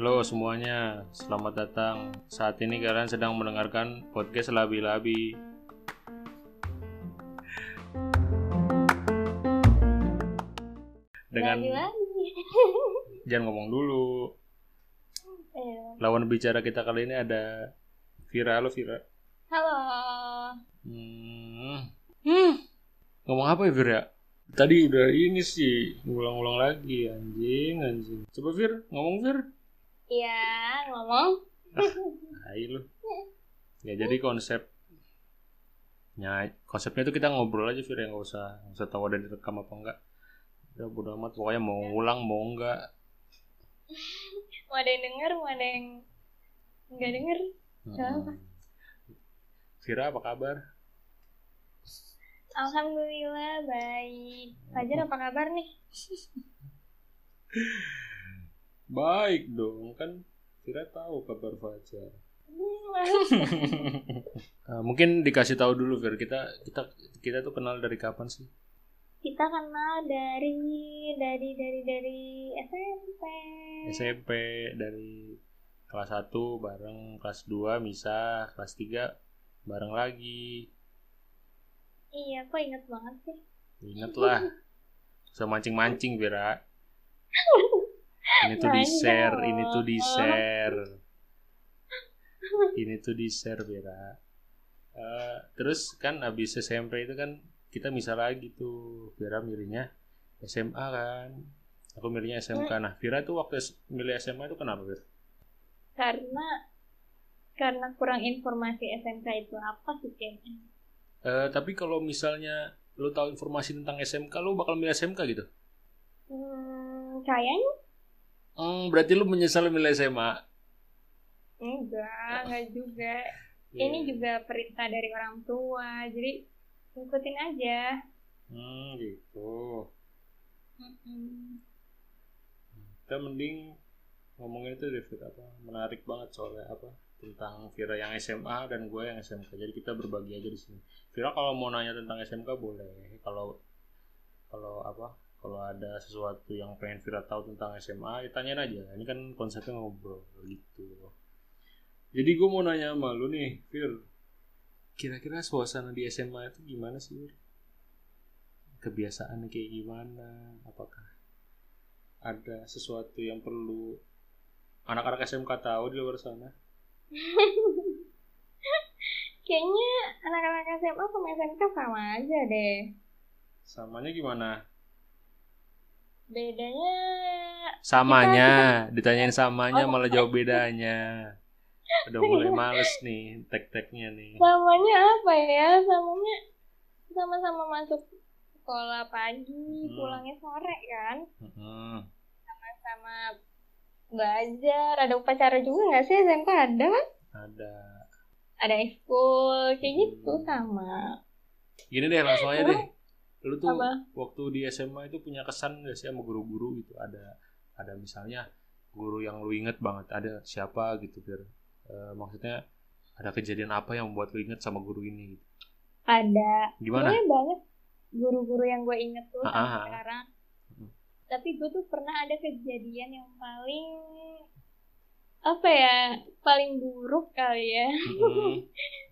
Halo semuanya, selamat datang. Saat ini kalian sedang mendengarkan podcast Labi-Labi. Dengan Labi-Labi. Jangan ngomong dulu. Lawan bicara kita kali ini ada Vira. Halo Vira. Halo. Ngomong apa ya Vira? Tadi udah ini sih, ngulang-ulang lagi, anjing. Coba Vir. Iya, ngomong. Hai lu. Ya jadi konsepnya itu kita ngobrol aja Vir, ya nggak usah tahu ada direkam apa enggak. Udah bodo amat, pokoknya mau ngulang mau enggak. Mau ada yang denger, mau ada yang nggak denger. Coba. Vira apa kabar? Alhamdulillah, baik. Fajar apa kabar nih? Baik dong, kan Vira tahu kabar Fajar. Mungkin dikasih tahu dulu Vira, kita tuh kenal dari kapan sih? Kita kenal dari SMP. SMP dari kelas 1 bareng, kelas 2 misah, kelas 3 bareng lagi. Iya, kok inget banget sih. Inget lah. Bisa mancing-mancing, Vira. Ini tuh di-share, Vira. Terus kan abis SMP itu kan kita misah lagi tuh. Vira milihnya SMA kan. Aku milihnya SMK. Nah, Vira tuh waktu milih SMA itu kenapa, Vira? Karena kurang informasi SMK itu apa sih kayaknya. Tapi kalau misalnya lo tahu informasi tentang SMK, lo bakal milih SMK gitu? Kayaknya. Berarti lo menyesal milih SMA? Enggak juga. Yeah. Ini juga perintah dari orang tua, jadi ngikutin aja. Gitu. Kita mending ngomongin itu deh, apa menarik banget soalnya apa? Tentang Vira yang SMA dan gue yang SMK. Jadi kita berbagi aja di sini. Vira kalau mau nanya tentang SMK boleh. Kalau ada sesuatu yang pengen Vira tahu tentang SMA, ya tanyain aja. Ini kan konsepnya ngobrol gitu. Jadi gue mau nanya sama lu nih, Vir. Kira-kira suasana di SMA itu gimana sih, Vir? Kebiasaan kayak gimana? Apakah ada sesuatu yang perlu anak-anak SMK tahu di luar sana? Kayaknya anak-anak SMA sama SMK sama aja deh. Samanya gimana? Bedanya samanya kita... ditanyain samanya malah jawab bedanya. Udah mulai males nih tek-teknya nih. Samanya apa ya? Samanya sama-sama masuk sekolah pagi, pulangnya sore kan. Sama-sama belajar, ada upacara juga nggak sih SMK ada? Ada ekskul kayak gitu sama. Gini deh langsung aja deh. Lu tuh waktu di SMA itu punya kesan nggak sih sama guru-guru gitu? Ada misalnya guru yang lu inget banget, ada siapa gitu biar maksudnya ada kejadian apa yang membuat lu inget sama guru ini? Gitu. Ada. Gimana? Banyak banget guru-guru yang gue inget tuh sampai sekarang. Tapi gue tuh pernah ada kejadian yang paling paling buruk kali ya.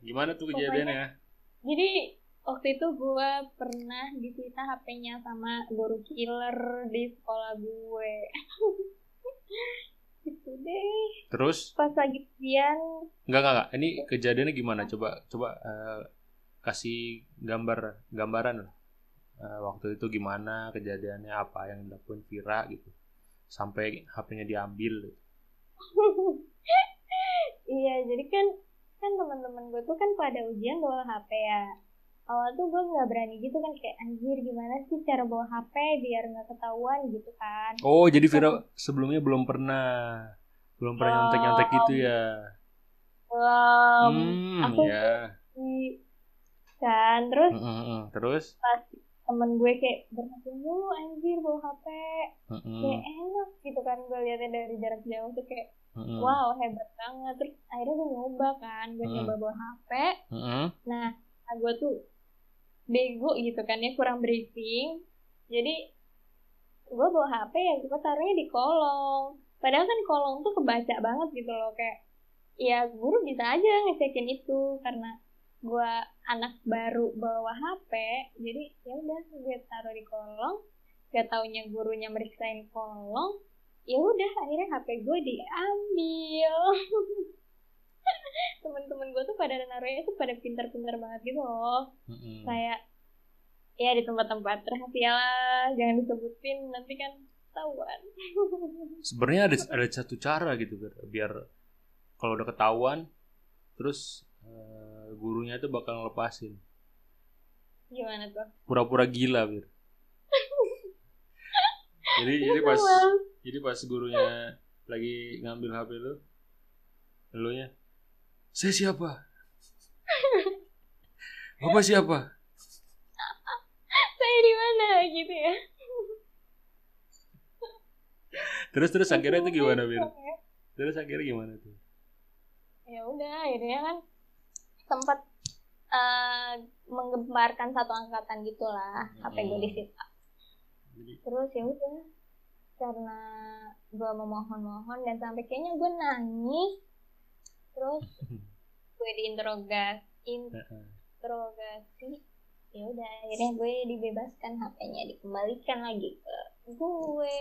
Gimana tuh kejadiannya? Jadi waktu itu gue pernah disita HP-nya sama guru killer di sekolah gue. Gitu deh. Terus? Pas lagi kejadian. Enggak. Ini kejadiannya gimana? Coba kasih gambaran lah. Waktu itu gimana kejadiannya, apa yang dilakukan Vira gitu sampai HP-nya diambil. Iya, jadi kan teman-teman gue tuh kan pada ujian bawa HP ya. Awal tuh gue nggak berani gitu kan, kayak anjir gimana sih cara bawa HP biar nggak ketahuan gitu kan. Oh jadi Vira sebelumnya belum pernah nyontek gitu ya. Aku kan terus pas temen gue kayak berhasil dulu anjir bawa HP kayak enak gitu kan, gue liatnya dari jarak jauh tuh kayak wow hebat banget. Terus akhirnya gue nyoba kan, gue nyoba bawa HP. Nah gue tuh bego gitu kan ya, kurang briefing. Jadi gue bawa HP ya gue taruhnya di kolong. Padahal kan kolong tuh kebaca banget gitu loh, kayak ya guru bisa aja ngecekin itu, karena gue anak baru bawa HP, jadi ya udah gue taruh di kolong. Gak taunya gurunya meriksain kolong, ya udah akhirnya HP gue diambil. Temen-temen gue tuh pada naruhnya tuh pada pintar-pintar banget gitu loh. Kayak ya di tempat-tempat rahasia lah, jangan disebutin nanti kan ketahuan. Sebenarnya ada satu cara gitu biar kalau udah ketahuan terus gurunya tuh bakal ngelepasin. Gimana tuh? Pura-pura gila, Bir. Jadi pas gurunya lagi ngambil HP lu, elunya, "Saya siapa? Bapak siapa? Saya di mana?" gitu ya. Terus akhirnya itu gimana, Bir? Terus akhirnya gimana tuh? Ya udah, akhirnya kan sempat menggemparkan satu angkatan gitulah, HP gue disita. Terus ya udah, karena gue memohon-mohon dan sampai kayaknya gue nangis, terus gue diinterogasi, ya udah akhirnya gue dibebaskan, HP-nya dikembalikan lagi ke gue.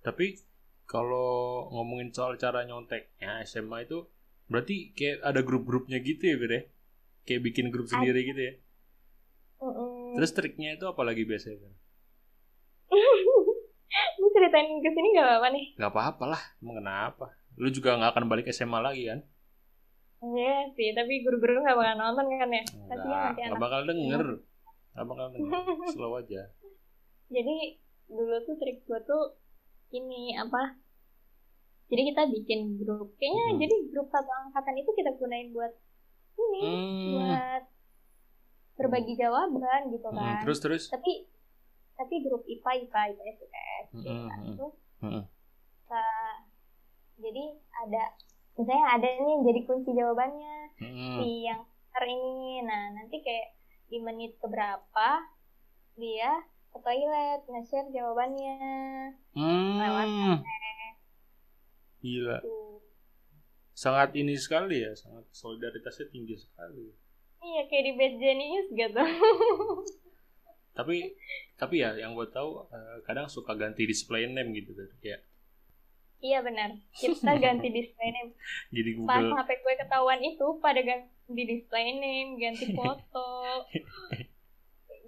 Tapi kalau ngomongin soal cara nyonteknya SMA itu berarti kayak ada grup-grupnya gitu ya, Bir ya? Kayak bikin grup sendiri gitu ya? Terus triknya itu apa lagi biasanya? Lu ceritain kesini gak apa-apa nih? Gak apa-apa lah, emang kenapa? Lu juga gak akan balik SMA lagi kan? Iya sih, tapi guru-guru gak bakal nonton kan ya? Gak bakal denger. Gak bakal denger, slow aja. Jadi dulu tuh trik gue tuh ini apa? Jadi kita bikin grup, kayaknya jadi grup satu angkatan itu kita gunain buat ini, buat berbagi jawaban gitu kan. Terus? Tapi grup IPA IPS, gitu. Jadi ada, misalnya ada nih jadi kunci jawabannya si yang R ini. Nah nanti kayak di menit keberapa dia ke toilet nge-share jawabannya lewat internet. Gila. Tuh. Sangat ini sekali ya, sangat solidaritasnya tinggi sekali. Iya kayak di Best Genius gitu. Tapi ya yang gue tahu kadang suka ganti display name gitu kan kayak. Iya benar. Kita ganti display name. Jadi Google. Pas HP gue ketahuan itu pada ganti display name, ganti foto.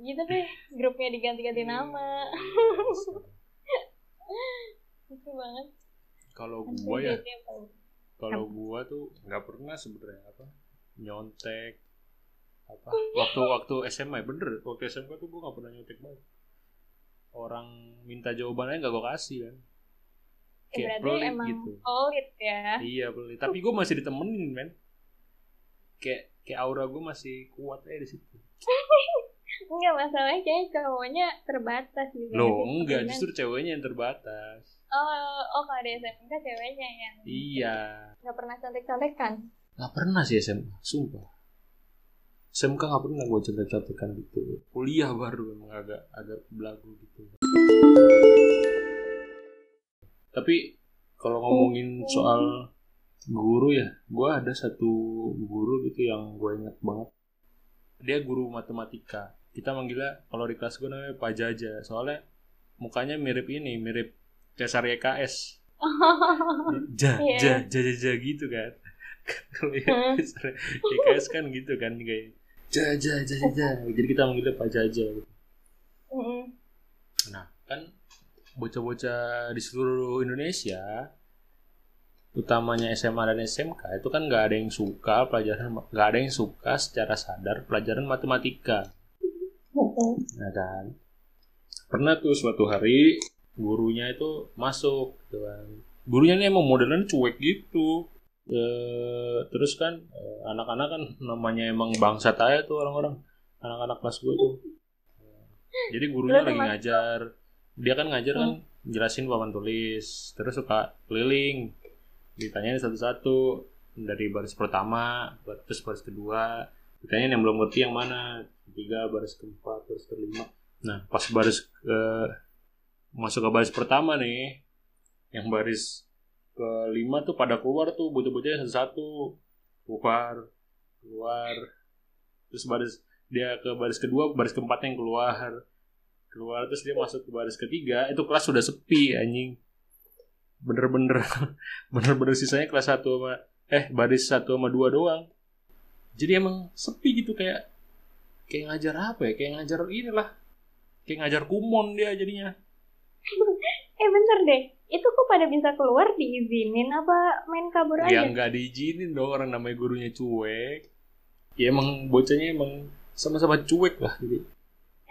Gitu deh, grupnya diganti-ganti nama. Lucu banget. Kalau gue ya. Kalau gue tuh enggak pernah sebenarnya nyontek. Waktu SMA bener, waktu SMA tuh gue nggak pernah nyontek banget. Orang minta jawabannya nggak gue kasih kan. Kayak pelit gitu. Pelit ya. Iya pelit. Tapi gue masih ditemenin men. Kayak aura gue masih kuat aja di situ. Enggak masalahnya kayak cowoknya terbatas gitu. Loh enggak, justru ceweknya yang terbatas. Oh kalau di SMA ceweknya yang. Iya. Nggak pernah contek-contek kan? Nggak pernah sih SMA, sumpah. SMK nggak pernah gue contek-contekan gitu. Kuliah baru memang agak belagu gitu. Tapi kalau ngomongin soal guru ya, gue ada satu guru gitu yang gue ingat banget. Dia guru matematika. Kita manggilnya kalau di kelas gue namanya Pak Jaja. Soalnya mukanya mirip Cesar EKS. Jaja gitu kan. Kalau Cesar EKS kan gitu kan kayak. Jaja. Jadi kita manggilnya Pak Jaja. Nah, kan bocah-bocah di seluruh Indonesia, utamanya SMA dan SMK, itu kan nggak ada yang suka secara sadar pelajaran matematika. Nah kan, pernah tuh suatu hari gurunya itu masuk, gitu kan. Gurunya ini emang modelannya cuek gitu. Terus kan anak-anak kan namanya emang bangsat aja tuh orang-orang, anak-anak kelas gue tuh. Jadi gurunya lagi ngajar, dia kan ngajar kan jelasin papan tulis, terus suka keliling ditanyain satu-satu dari baris pertama, terus baris kedua ditanyain yang belum ngerti yang mana, ketiga, baris keempat, baris kelima. Nah, pas baris masuk ke baris pertama nih, yang baris ke-5 tuh pada keluar tuh, bocah-bocahnya satu-satu keluar. Terus baris dia ke baris ke-2, baris ke-4 yang keluar. Terus dia masuk ke baris ke-3, itu kelas sudah sepi anjing. Bener-bener sisanya kelas 1 sama baris 1 sama 2 doang. Jadi emang sepi gitu, kayak ngajar apa ya? Kayak ngajar inilah. Kayak ngajar kumon dia jadinya. Bener deh. Itu kok pada bisa keluar diizinin apa main kabur aja? Ya enggak diizinin dong, orang namanya gurunya cuek. Ya emang bocahnya emang sama-sama cuek lah gitu.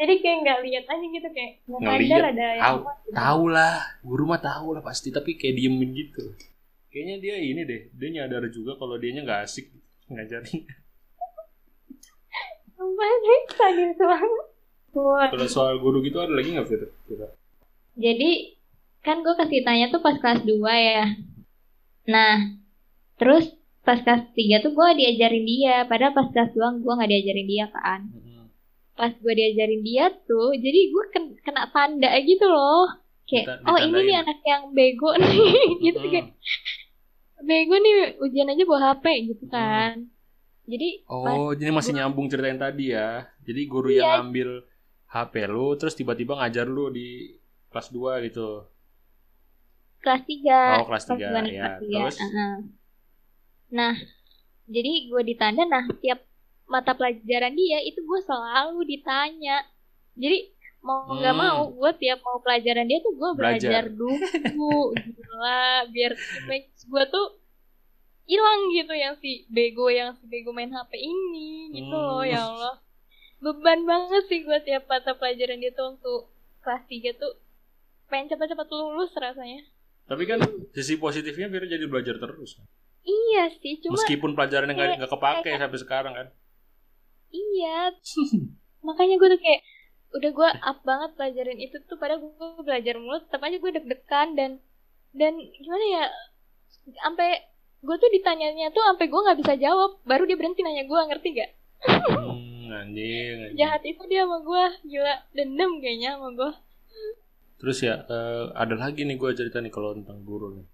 Jadi kayak nggak lihat aja gitu, kayak nggak ada yang tahu lah, guru mah tahu lah pasti, tapi kayak diemin gitu. Kayaknya dia ini deh, dia nyadar juga kalau dianya nggak asik ngajarin. Banyak sakit banget. Kalau soal guru gitu ada lagi nggak Fir? Jadi kan gue kasih tanya tuh pas kelas 2 ya. Nah, terus pas kelas 3 tuh gue diajarin dia, padahal pas kelas 2 gue nggak diajarin dia kan. Pas gue diajarin dia tuh, jadi gue kena tanda gitu loh. Kayak, oh ini nih anak yang bego nih, gitu kan. Bego nih, ujian aja bawa HP gitu kan. Jadi jadi masih nyambung cerita yang tadi ya. Jadi guru yang ngambil HP lu, terus tiba-tiba ngajar lu di kelas 2 gitu. Kelas 3. Oh, kelas 3 ya. Terus? Nah, jadi gue ditanda, nah tiap mata pelajaran dia itu gue selalu ditanya. Jadi mau nggak mau gue tiap mau pelajaran dia tuh gue belajar dulu. Gila, biar image gue tuh hilang gitu, yang si bego main HP ini gitu loh. Ya Allah, beban banget sih gue tiap mata pelajaran dia tuh waktu kelas 3 tuh pengen cepat-cepat lulus rasanya. Tapi kan sisi positifnya biar jadi belajar terus. Iya sih, cuma meskipun pelajaran yang nggak kepake sampai sekarang kan. Iya, makanya gue tuh kayak udah gue up banget pelajarin itu tuh, padahal gue belajar mulu, tetap aja gue deg-degan dan gimana ya, sampai gue tuh ditanyanya tuh sampai gue nggak bisa jawab, baru dia berhenti nanya gue, ngerti gak? Anjing. Jahat itu dia sama gue, gila, dendam kayaknya sama gue. Terus ya ada lagi nih gue cerita nih kalau tentang guru nih.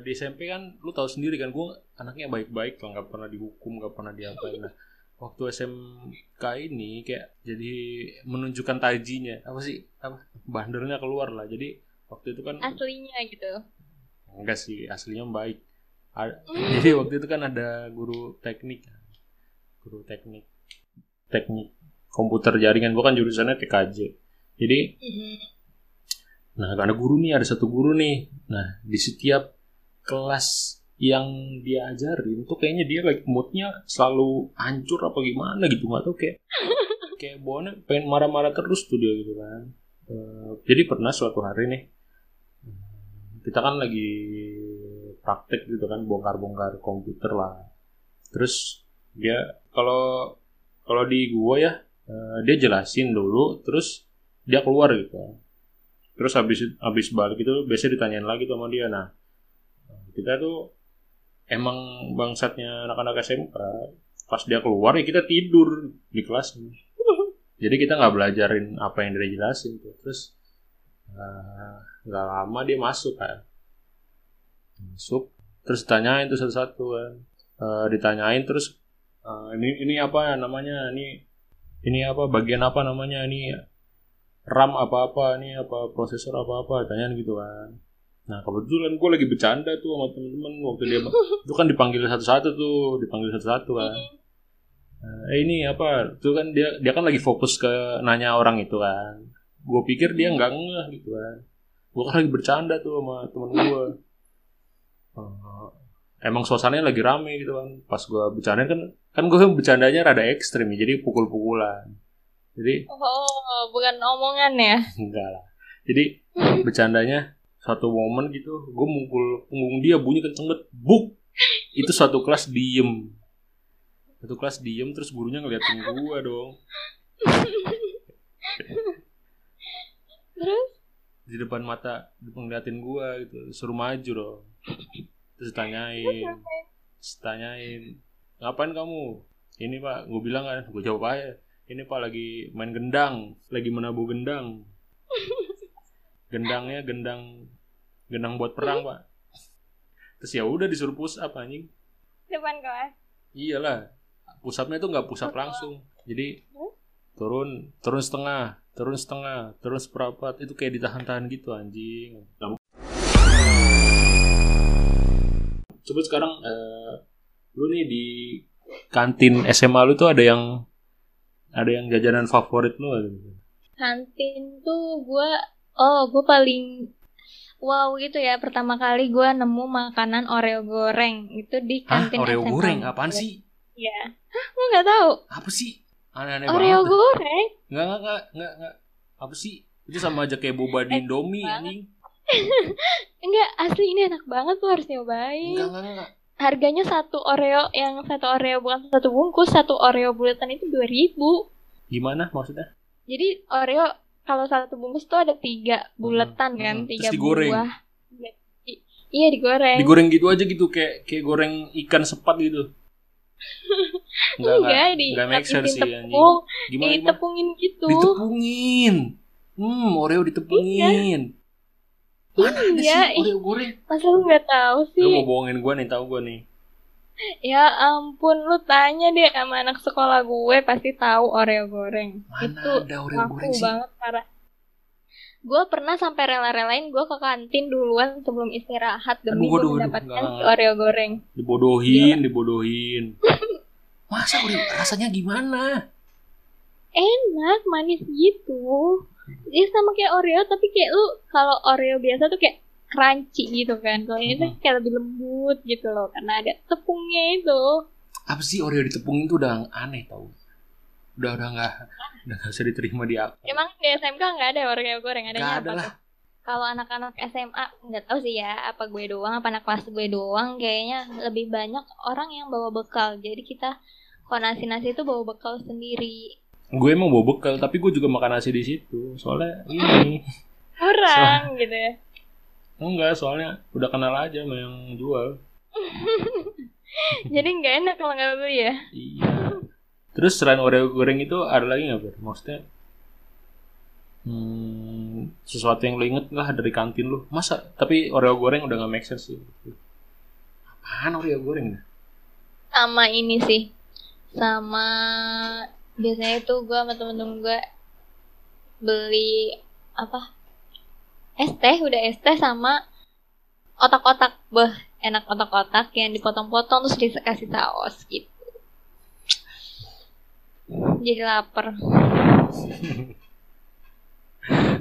Di SMP kan lu tahu sendiri kan gue anaknya baik-baik lah, nggak pernah dihukum, nggak pernah diapain lah. Waktu SMK ini kayak jadi menunjukkan tajinya, apa bandernya keluar lah. Jadi waktu itu kan aslinya gitu. Enggak sih, aslinya baik. Jadi waktu itu kan ada guru teknik komputer jaringan. Gua kan jurusannya TKJ. Jadi nah karena ada satu guru nih. Nah di setiap kelas yang dia ajarin tuh kayaknya dia like moodnya selalu hancur apa gimana gitu, nggak tau, kayak bawaannya pengen marah-marah terus tuh dia gitu kan. Jadi pernah suatu hari nih kita kan lagi praktek gitu kan, bongkar-bongkar komputer lah. Terus dia kalau di gua ya dia jelasin dulu terus dia keluar gitu kan. Terus habis balik itu biasanya ditanyain lagi tuh sama dia. Nah kita tuh emang bangsatnya anak-anak SMK, pas dia keluar ya kita tidur di kelasnya. Jadi kita nggak belajarin apa yang dia jelasin tuh. Terus nggak lama dia masuk, terus ditanyain tuh satu-satu kan. Ditanyain terus ini apa namanya, ini apa bagian apa namanya, ini RAM apa-apa, ini apa prosesor apa-apa, ditanyain gitu kan. Nah kebetulan gue lagi bercanda tuh sama temen-temen waktu dia itu kan dipanggil satu-satu kan. Ini apa itu kan dia kan lagi fokus ke nanya orang itu kan. Gue pikir dia nggak ngeh gitu kan. Gue kan lagi bercanda tuh sama temen gue. Emang suasananya lagi rame gitu kan. Pas gue bercanda kan gue bercandanya rada ekstrim jadi pukul-pukulan. Jadi bukan omongan ya? Enggak lah. Jadi bercandanya satu momen gitu, gue mukul punggung dia, bunyi kenceng banget, buk. Itu satu kelas diem, terus gurunya ngeliatin gue dong. Terus? Di depan mata, ngeliatin gue gitu, suruh maju dong. Terus tanyain, ngapain kamu? Ini pak, gue bilang kan, gue jawab aja. Ini Pak lagi main gendang, lagi menabuh gendang. Gendangnya gendang buat perang, Pak. Terus ya udah disuruh push up anjing. Depan kelas. Iyalah. Push up-nya tuh enggak push up langsung. Jadi turun setengah, turun seperempat, itu kayak ditahan-tahan gitu anjing. Coba sekarang lu nih di kantin SMA lu tuh ada yang jajanan favorit lu ada? Kantin tuh gue paling wow gitu ya. Pertama kali gue nemu makanan Oreo goreng itu di kantin Oreo SMA. Oreo goreng apaan sih? Iya. Hah, lu enggak tahu? Apa sih? Aneh-aneh banget. Oreo goreng? Enggak. Apa sih? Itu sama aja kayak boba di Indomie anjing. Enggak, asli ini enak banget, lu harus nyobain. Enggak. Harganya satu Oreo bukan satu bungkus, satu Oreo bulatan itu 2.000. Gimana maksudnya? Jadi Oreo kalau satu bungkus tuh ada 3 bulatan kan, 3 buah. Iya, digoreng. Digoreng gitu aja gitu kayak goreng ikan sepat gitu. Enggak ditepungin gitu. Ditepungin. Oreo ditepungin. Mana sih Oreo goreng? Masa lu gak tahu sih? Lu mau bohongin gue nih, tahu gue nih. Ya ampun, lu tanya deh sama anak sekolah gue, pasti tahu Oreo goreng. Mana itu ada Oreo goreng sih? Banget parah. Gue pernah sampai rela-relain gue ke kantin duluan sebelum istirahat demi mendapatkan si Oreo goreng. Dibodohin. Masa Oreo rasanya gimana? Enak, manis gitu. Dia sama kayak Oreo, tapi kayak lu kalau Oreo biasa tuh kayak crunchy gitu kan. Kalau ini tuh kayak lebih lembut gitu loh, karena ada tepungnya itu. Apa sih Oreo ditepungin tuh udah aneh tau. Udah gak bisa diterima di akal. Emang di SMK gak ada Oreo goreng? Adanya gak ada lah. Kalau anak-anak SMA, gak tahu sih ya, apa gue doang, apa anak kelas gue doang. Kayaknya lebih banyak orang yang bawa bekal. Jadi kita kalau nasi-nasi itu bawa bekal sendiri. Gue emang bawa bekal, tapi gue juga makan nasi di situ. Soalnya ini kurang gitu ya. Enggak, soalnya udah kenal aja sama yang jual. Jadi gak enak kalau gak beli ya? Iya. Terus selain Oreo goreng itu ada lagi gak Ber? Maksudnya sesuatu yang lo inget lah dari kantin lo? Masa? Tapi Oreo goreng udah gak make sense sih. Apaan Oreo goreng? Sama ini sih. Sama biasanya itu gue sama temen-temen gue beli apa? Es teh sama otak-otak. Enak otak-otak yang dipotong-potong terus dikasih saus gitu. Jadi lapar.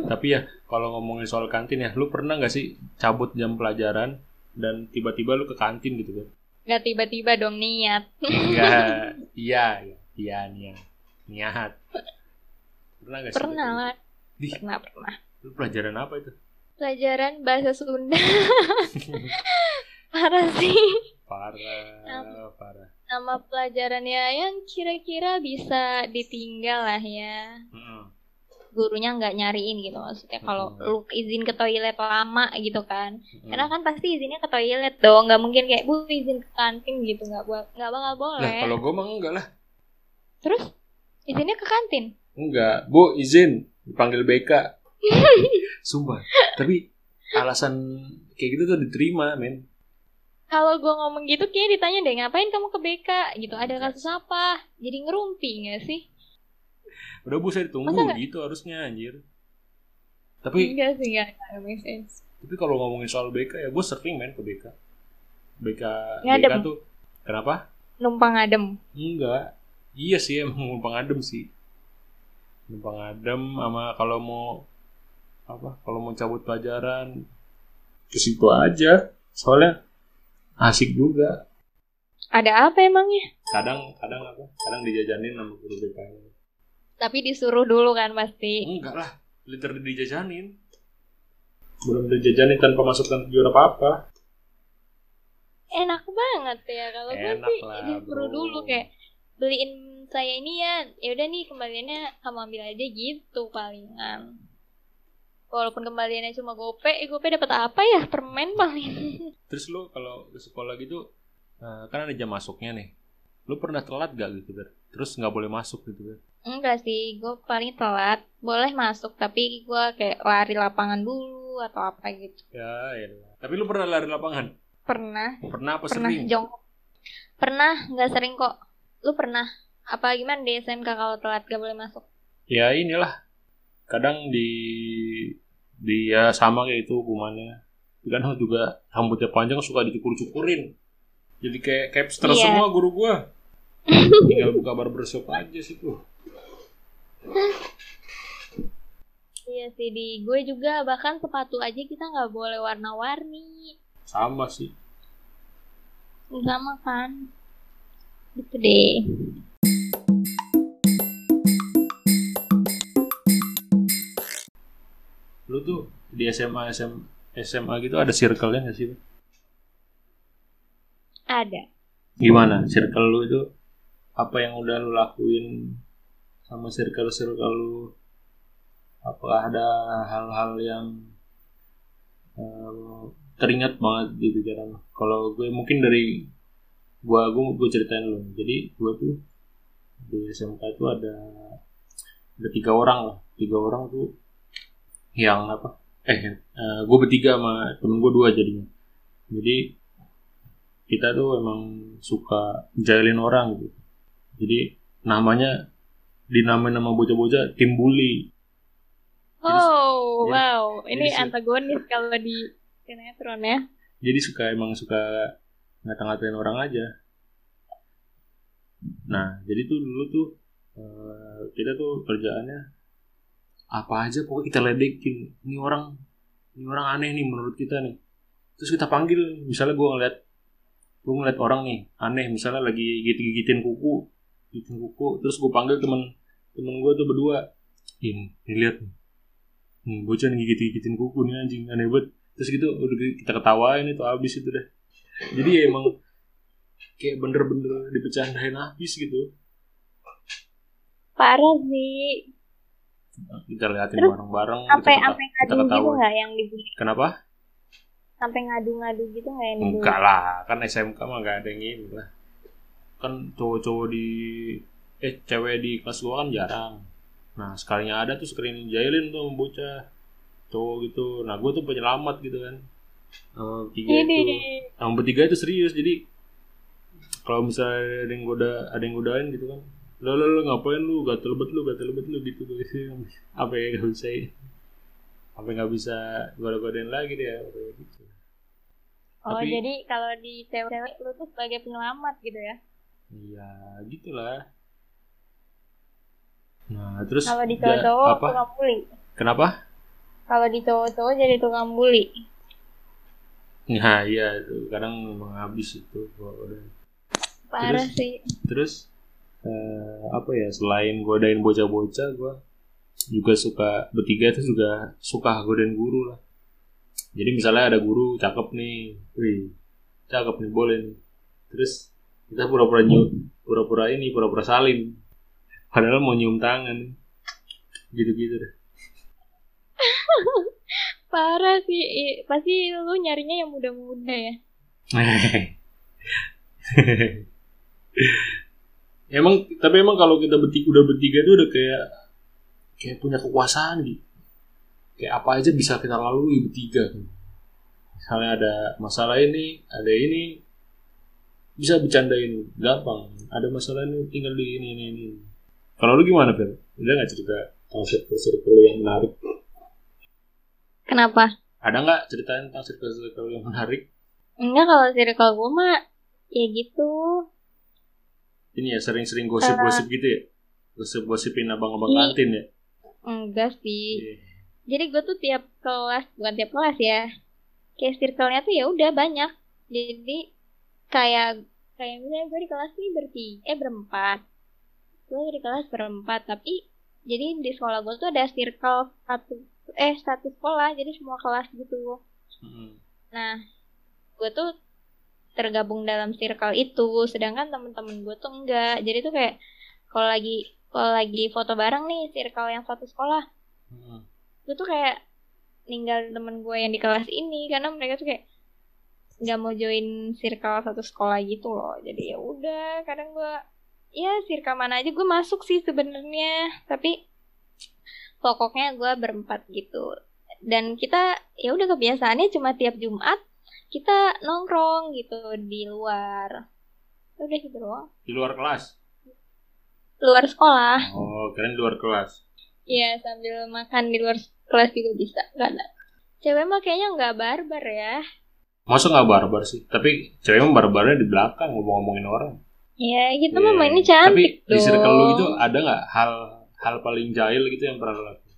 Tapi ya kalau ngomongin soal kantin ya, lu pernah gak sih cabut jam pelajaran dan tiba-tiba lu ke kantin gitu kan? Gak tiba-tiba dong, niat. Iya, niat. Pernah gak sih? Pernah. Pelajaran apa itu? Pelajaran bahasa Sunda. Parah sih. Nama pelajarannya yang kira-kira bisa ditinggal lah ya. Gurunya nggak nyariin gitu maksudnya. Kalau lu izin ke toilet lama gitu kan, karena kan pasti izinnya ke toilet dong. Nggak mungkin kayak bu izin ke kantin gitu, nggak bakal boleh. Nah kalau gue mah enggak lah. Terus izinnya ke kantin? Enggak, bu izin dipanggil BK. Sumpah, tapi alasan kayak gitu tuh diterima, men. Kalau gue ngomong gitu kayaknya ditanya deh, ngapain kamu ke BK gitu, ada kasus apa? Jadi ngerumpi gak sih? Udah bu, saya ditunggu. Masa gitu gak? Harusnya anjir. Tapi enggak sih, gak make sense. Tapi kalau ngomongin soal BK ya gue sering main ke BK. BK tuh kenapa? Numpang adem. Enggak. Iya sih, emang numpang adem sih. Numpang adem sama kalau mau cabut pelajaran ke situ aja, soalnya asik juga. Ada apa emangnya? Kadang dijajanin sama guru BK. Tapi disuruh dulu kan pasti? Enggak lah, literally dijajanin. Belum dijajanin tanpa masukkan tujuan apa-apa. Enak banget ya kalau pasti disuruh dulu kayak beliin saya ini ya udah nih kembaliannya kamu ambil aja gitu palingan. Walaupun kembaliannya cuma gope dapat apa ya? Permen paling. Terus lu kalau ke sekolah gitu, kan ada jam masuknya nih. Lu pernah telat gak gitu, Ber? Terus gak boleh masuk gitu, Ber? Enggak sih, gue paling telat. Boleh masuk, tapi gue kayak lari lapangan dulu atau apa gitu. Ya, elah. Tapi lu pernah lari lapangan? Pernah. Pernah apa pernah sering? Pernah jongkok. Pernah, gak sering kok. Lu pernah? Apa gimana di SMK kalau telat gak boleh masuk? Ya inilah. Kadang ya sama kayak itu hukumannya. Kan juga rambutnya panjang suka dicukur-cukurin. Jadi kayak capster semua guru gue. Tinggal buka barbershop aja sih tuh. Iya sih, di gue juga bahkan sepatu aja kita gak boleh warna-warni. Sama sih. Sama kan. Gitu deh. Lu tuh di SMA gitu ada circle-nya gak sih? Ada. Gimana circle lu itu? Apa yang udah lu lakuin sama circle-circle lu? Apakah ada hal-hal yang teringat banget di pikiran? Kalau gue mungkin dari gue ceritain lu. Jadi gue tuh di SMK itu ada 3 orang lah. 3 orang tuh yang apa? Gue bertiga sama temen gue 2 jadinya. Jadi kita tuh emang suka jahilin orang gitu. Jadi dinamain nama bocah-bocah tim bully. Oh, jadi, wow. Ini antagonis kalau di sinetron ya. Jadi suka ngata-ngatain orang aja. Nah, jadi tuh dulu tuh kita tuh kerjaannya apa aja pokoknya kita ledekin. Ini orang aneh nih menurut kita nih. Terus kita panggil, misalnya gue ngeliat orang nih aneh, misalnya lagi gigitin kuku, terus gue panggil temen gue tuh berdua, ini lihat nih, bocah gigitin kuku nih, anjing aneh banget. Terus gitu udah kita ketawain itu abis itu deh. Jadi ya emang kayak bener-bener dipecandain abis gitu. Parah sih. Kita liatin terus, bareng-bareng sampai kita ketawain gitu yang dibully. Kenapa? Sampai ngadu-ngadu gitu nggak ini? Enggak lah, kan SMK mah nggak ada yang ini lah. Kan cowok-cowok cewek di kelas gue kan jarang. Nah sekalinya ada tuh sekalian jahilin tuh bocah cowok gitu. Nah gue tuh penyelamat gitu kan. Yang bertiga itu serius. Jadi kalau misalnya ada yang godain gitu kan, lo ngapain lu, gatel bet lu gitu guys. Apa nggak bisa goda-godain lagi dia gitu. Oh, tapi, jadi kalau di cewek-cewek lu tuh sebagai penyelamat gitu ya? Iya, gitulah. Nah, terus kalau di cowok-cowok tukang bully. Kenapa? Kalau di cowok-cowok jadi tukang bully. Nah, iya, kadang menghabis itu. Parah sih. Terus apa ya, selain godain bocah-bocah, gua juga suka bertiga itu juga suka godain guru lah. Jadi misalnya ada guru cakep nih boleh nih. Terus kita pura-pura salin. Padahal mau nyium tangan. Gitu-gitu deh. Parah sih. Pasti lu nyarinya yang muda-muda ya. Tapi emang kalau kita udah bertiga tuh udah kayak punya kekuasaan gitu. Kayak apa aja bisa kita lalui bertiga. Misalnya ada masalah ini, ada ini, bisa bercandain, gampang. Ada masalah ini tinggal di ini. Kalau lu gimana, Fer? Udah nggak cerita tentang circle yang menarik? Kenapa? Ada nggak ceritain tentang circle yang menarik? Enggak, kalau circle gue mah ya gitu. Ini ya sering-sering gosip-gosip gitu ya? Gosip-gosipin abang-abang kantin ya? Enggak sih. Yeah. Jadi gue tuh bukan tiap kelas ya. Kayak circle-nya tuh ya udah banyak. Jadi kayak misalnya gue di kelas nih berempat. Gue di kelas berempat, tapi jadi di sekolah gue tuh ada circle satu sekolah, jadi semua kelas gitu. Nah, gue tuh tergabung dalam circle itu, sedangkan temen-temen gue tuh enggak. Jadi tuh kayak kalau lagi foto bareng nih circle yang satu sekolah. Gue tuh kayak ninggal temen gue yang di kelas ini karena mereka tuh kayak nggak mau join circle satu sekolah gitu loh. Jadi ya udah kadang gue ya sirka mana aja gue masuk sih sebenarnya, tapi pokoknya gue berempat gitu. Dan kita ya udah kebiasaannya cuma tiap Jumat kita nongkrong gitu di luar. Udah gitu loh. Di luar kelas? Luar sekolah. Oh, keren, luar kelas. Iya, sambil makan di luar kelas juga bisa. Gak. Cewek mah kayaknya gak barbar ya. Masa gak barbar sih? Tapi cewek mah barbarnya di belakang ngomong-ngomongin orang. Ya gitu yeah. Mama ini cantik. Tapi dong, di circle lu itu ada gak hal paling jahil gitu yang pernah lakuin?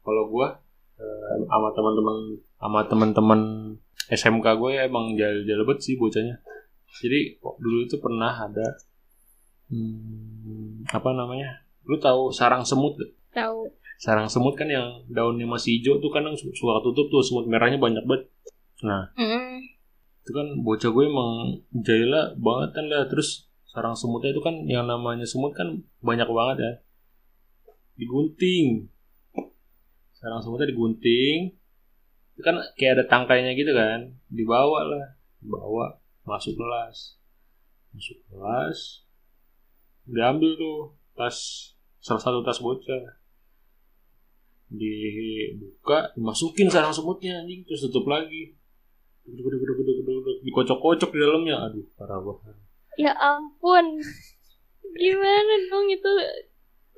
Kalau gue sama teman-teman SMK gue ya emang jahil banget sih bocahnya. Jadi dulu itu pernah ada apa namanya? Lu tahu sarang semut gak? Tahu. Sarang semut kan yang daunnya masih hijau tuh kadang suka ketutup tuh, semut merahnya banyak banget. Nah. Itu kan bocah gue emang jahila banget kan lah. Terus sarang semutnya itu kan yang namanya semut kan banyak banget ya, digunting. Sarang semutnya digunting, itu kan kayak ada tangkainya gitu kan, dibawa masuk kelas diambil tuh tas, salah satu tas bocah, dibuka dimasukin sarang semutnya anjing, terus tutup lagi, dikocok-kocok di dalamnya. Aduh, parah banget. Ya ampun. Gimana dong itu?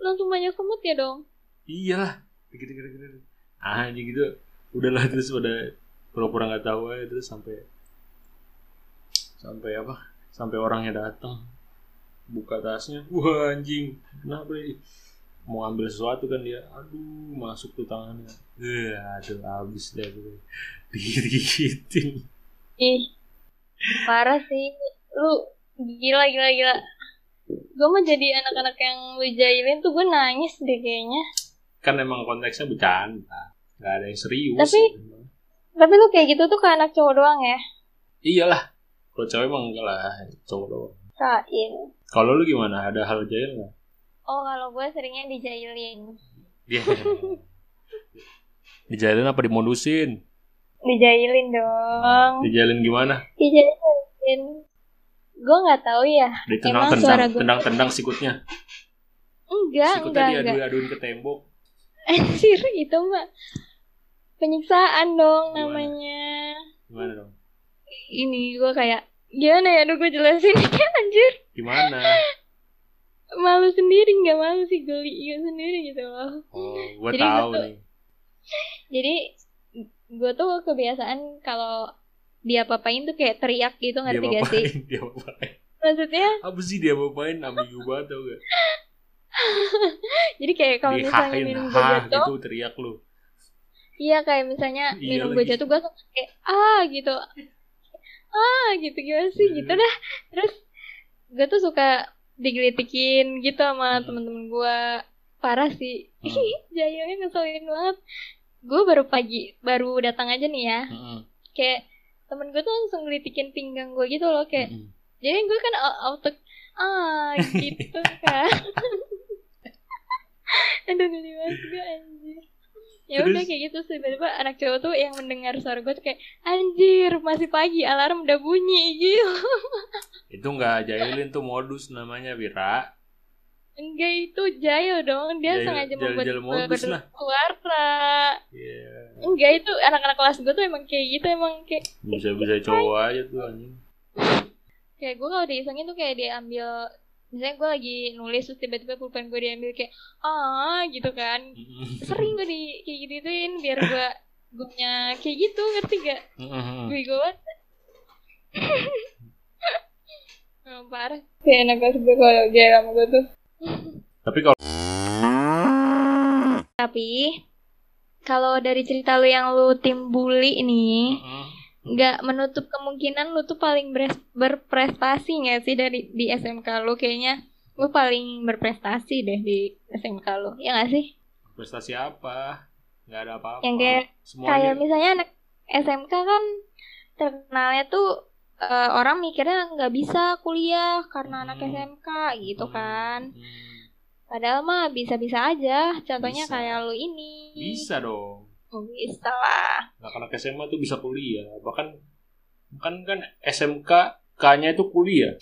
Langsung banyak semut ya dong? Iyalah. Gitu. Ah, gitu. Udahlah, terus udah pura-pura enggak tahu aja, terus sampai apa? Sampai orangnya datang buka tasnya. Wah, anjing. Kenapa ini? Mau ambil sesuatu kan dia, aduh, masuk tuh tangannya, aduh, habis deh gue, digigit-gigitin. Ih, parah sih, lu gila. Gue mau jadi anak-anak yang lu jahilin tuh gue nangis deh kayaknya. Kan emang konteksnya bercanda, nggak ada yang serius. Tapi lu kayak gitu tuh ke anak cowok doang ya? Iyalah, kalau cowok emang enggak lah, cowok doang. Kain. Kalau lu gimana? Ada hal jahil nggak? Oh, kalau gue seringnya dijailin. Yeah. Dijailin apa dimodusin? Dijailin dong. Dijailin gimana? Dijailin. Gue gak tahu ya. Ditendang, tendang sikutnya. Enggak. Sikutnya diadu-aduin ke tembok. Anjir, itu mah penyiksaan dong gimana? Namanya. Gimana dong? Ini gue kayak, gimana ya? Aduh, gue jelasin. Anjir. Gimana? Malu sendiri, nggak malu sih, geli sendiri gitu loh. Oh, gue tahu nih. Jadi gue tuh kebiasaan kalau dia papain tuh kayak teriak gitu, ngerti gak sih? Dia papain. Maksudnya? Apa sih dia papain? Ambigu banget tau gak? Jadi kayak kalau misalnya minum gue jatuh gitu, teriak lu. Iya, kayak misalnya minum gue jatuh, gue kayak ah gitu gimana sih gitu dah. Terus gue tuh suka digelitikin gitu sama temen-temen gue. Parah sih. Jahilnya ngeselin banget. Gue baru datang aja nih ya. Kayak temen gue tuh langsung gelitikin pinggang gue gitu loh, kayak jadi gue kan auto gitu kan. Aduh, gini banget gue anjir. Ya udah kayak gitu, tiba-tiba anak cowok tuh yang mendengar suara gue tuh kayak, anjir, masih pagi, alarm udah bunyi gitu. Itu gak jahilin tuh, modus namanya, Wira. Enggak, itu jahil dong. Dia sengaja membuat bersuara. Yeah. Enggak, itu anak-anak kelas gue tuh emang kayak gitu, emang kayak bisa-bisa cowok aja tuh anjing. Kayak gue kalau diisengin tuh kayak diambil. Misalnya gue lagi nulis, terus tiba-tiba pulpen gue diambil kayak, gitu kan. Sering gue kayak gituin, biar gue punya kayak gitu, ngerti gak? Gue banget. Parah. Kayak enak banget gue kalau jahil sama gue tuh. Tapi kalau dari cerita lu yang lu tim bully nih, nggak menutup kemungkinan lu tuh paling berprestasi nggak sih dari di SMK lu? Kayaknya lu paling berprestasi deh di SMK lu, ya nggak sih? Prestasi apa? Nggak ada apa-apa. Yang kayak misalnya anak SMK kan terkenalnya tuh orang mikirnya nggak bisa kuliah karena anak SMK gitu kan. Padahal mah bisa-bisa aja. Contohnya kayak lu ini. Bisa dong. Bisa lah. Nah, anak SMA tuh bisa kuliah. Bahkan kan SMK K-nya itu kuliah.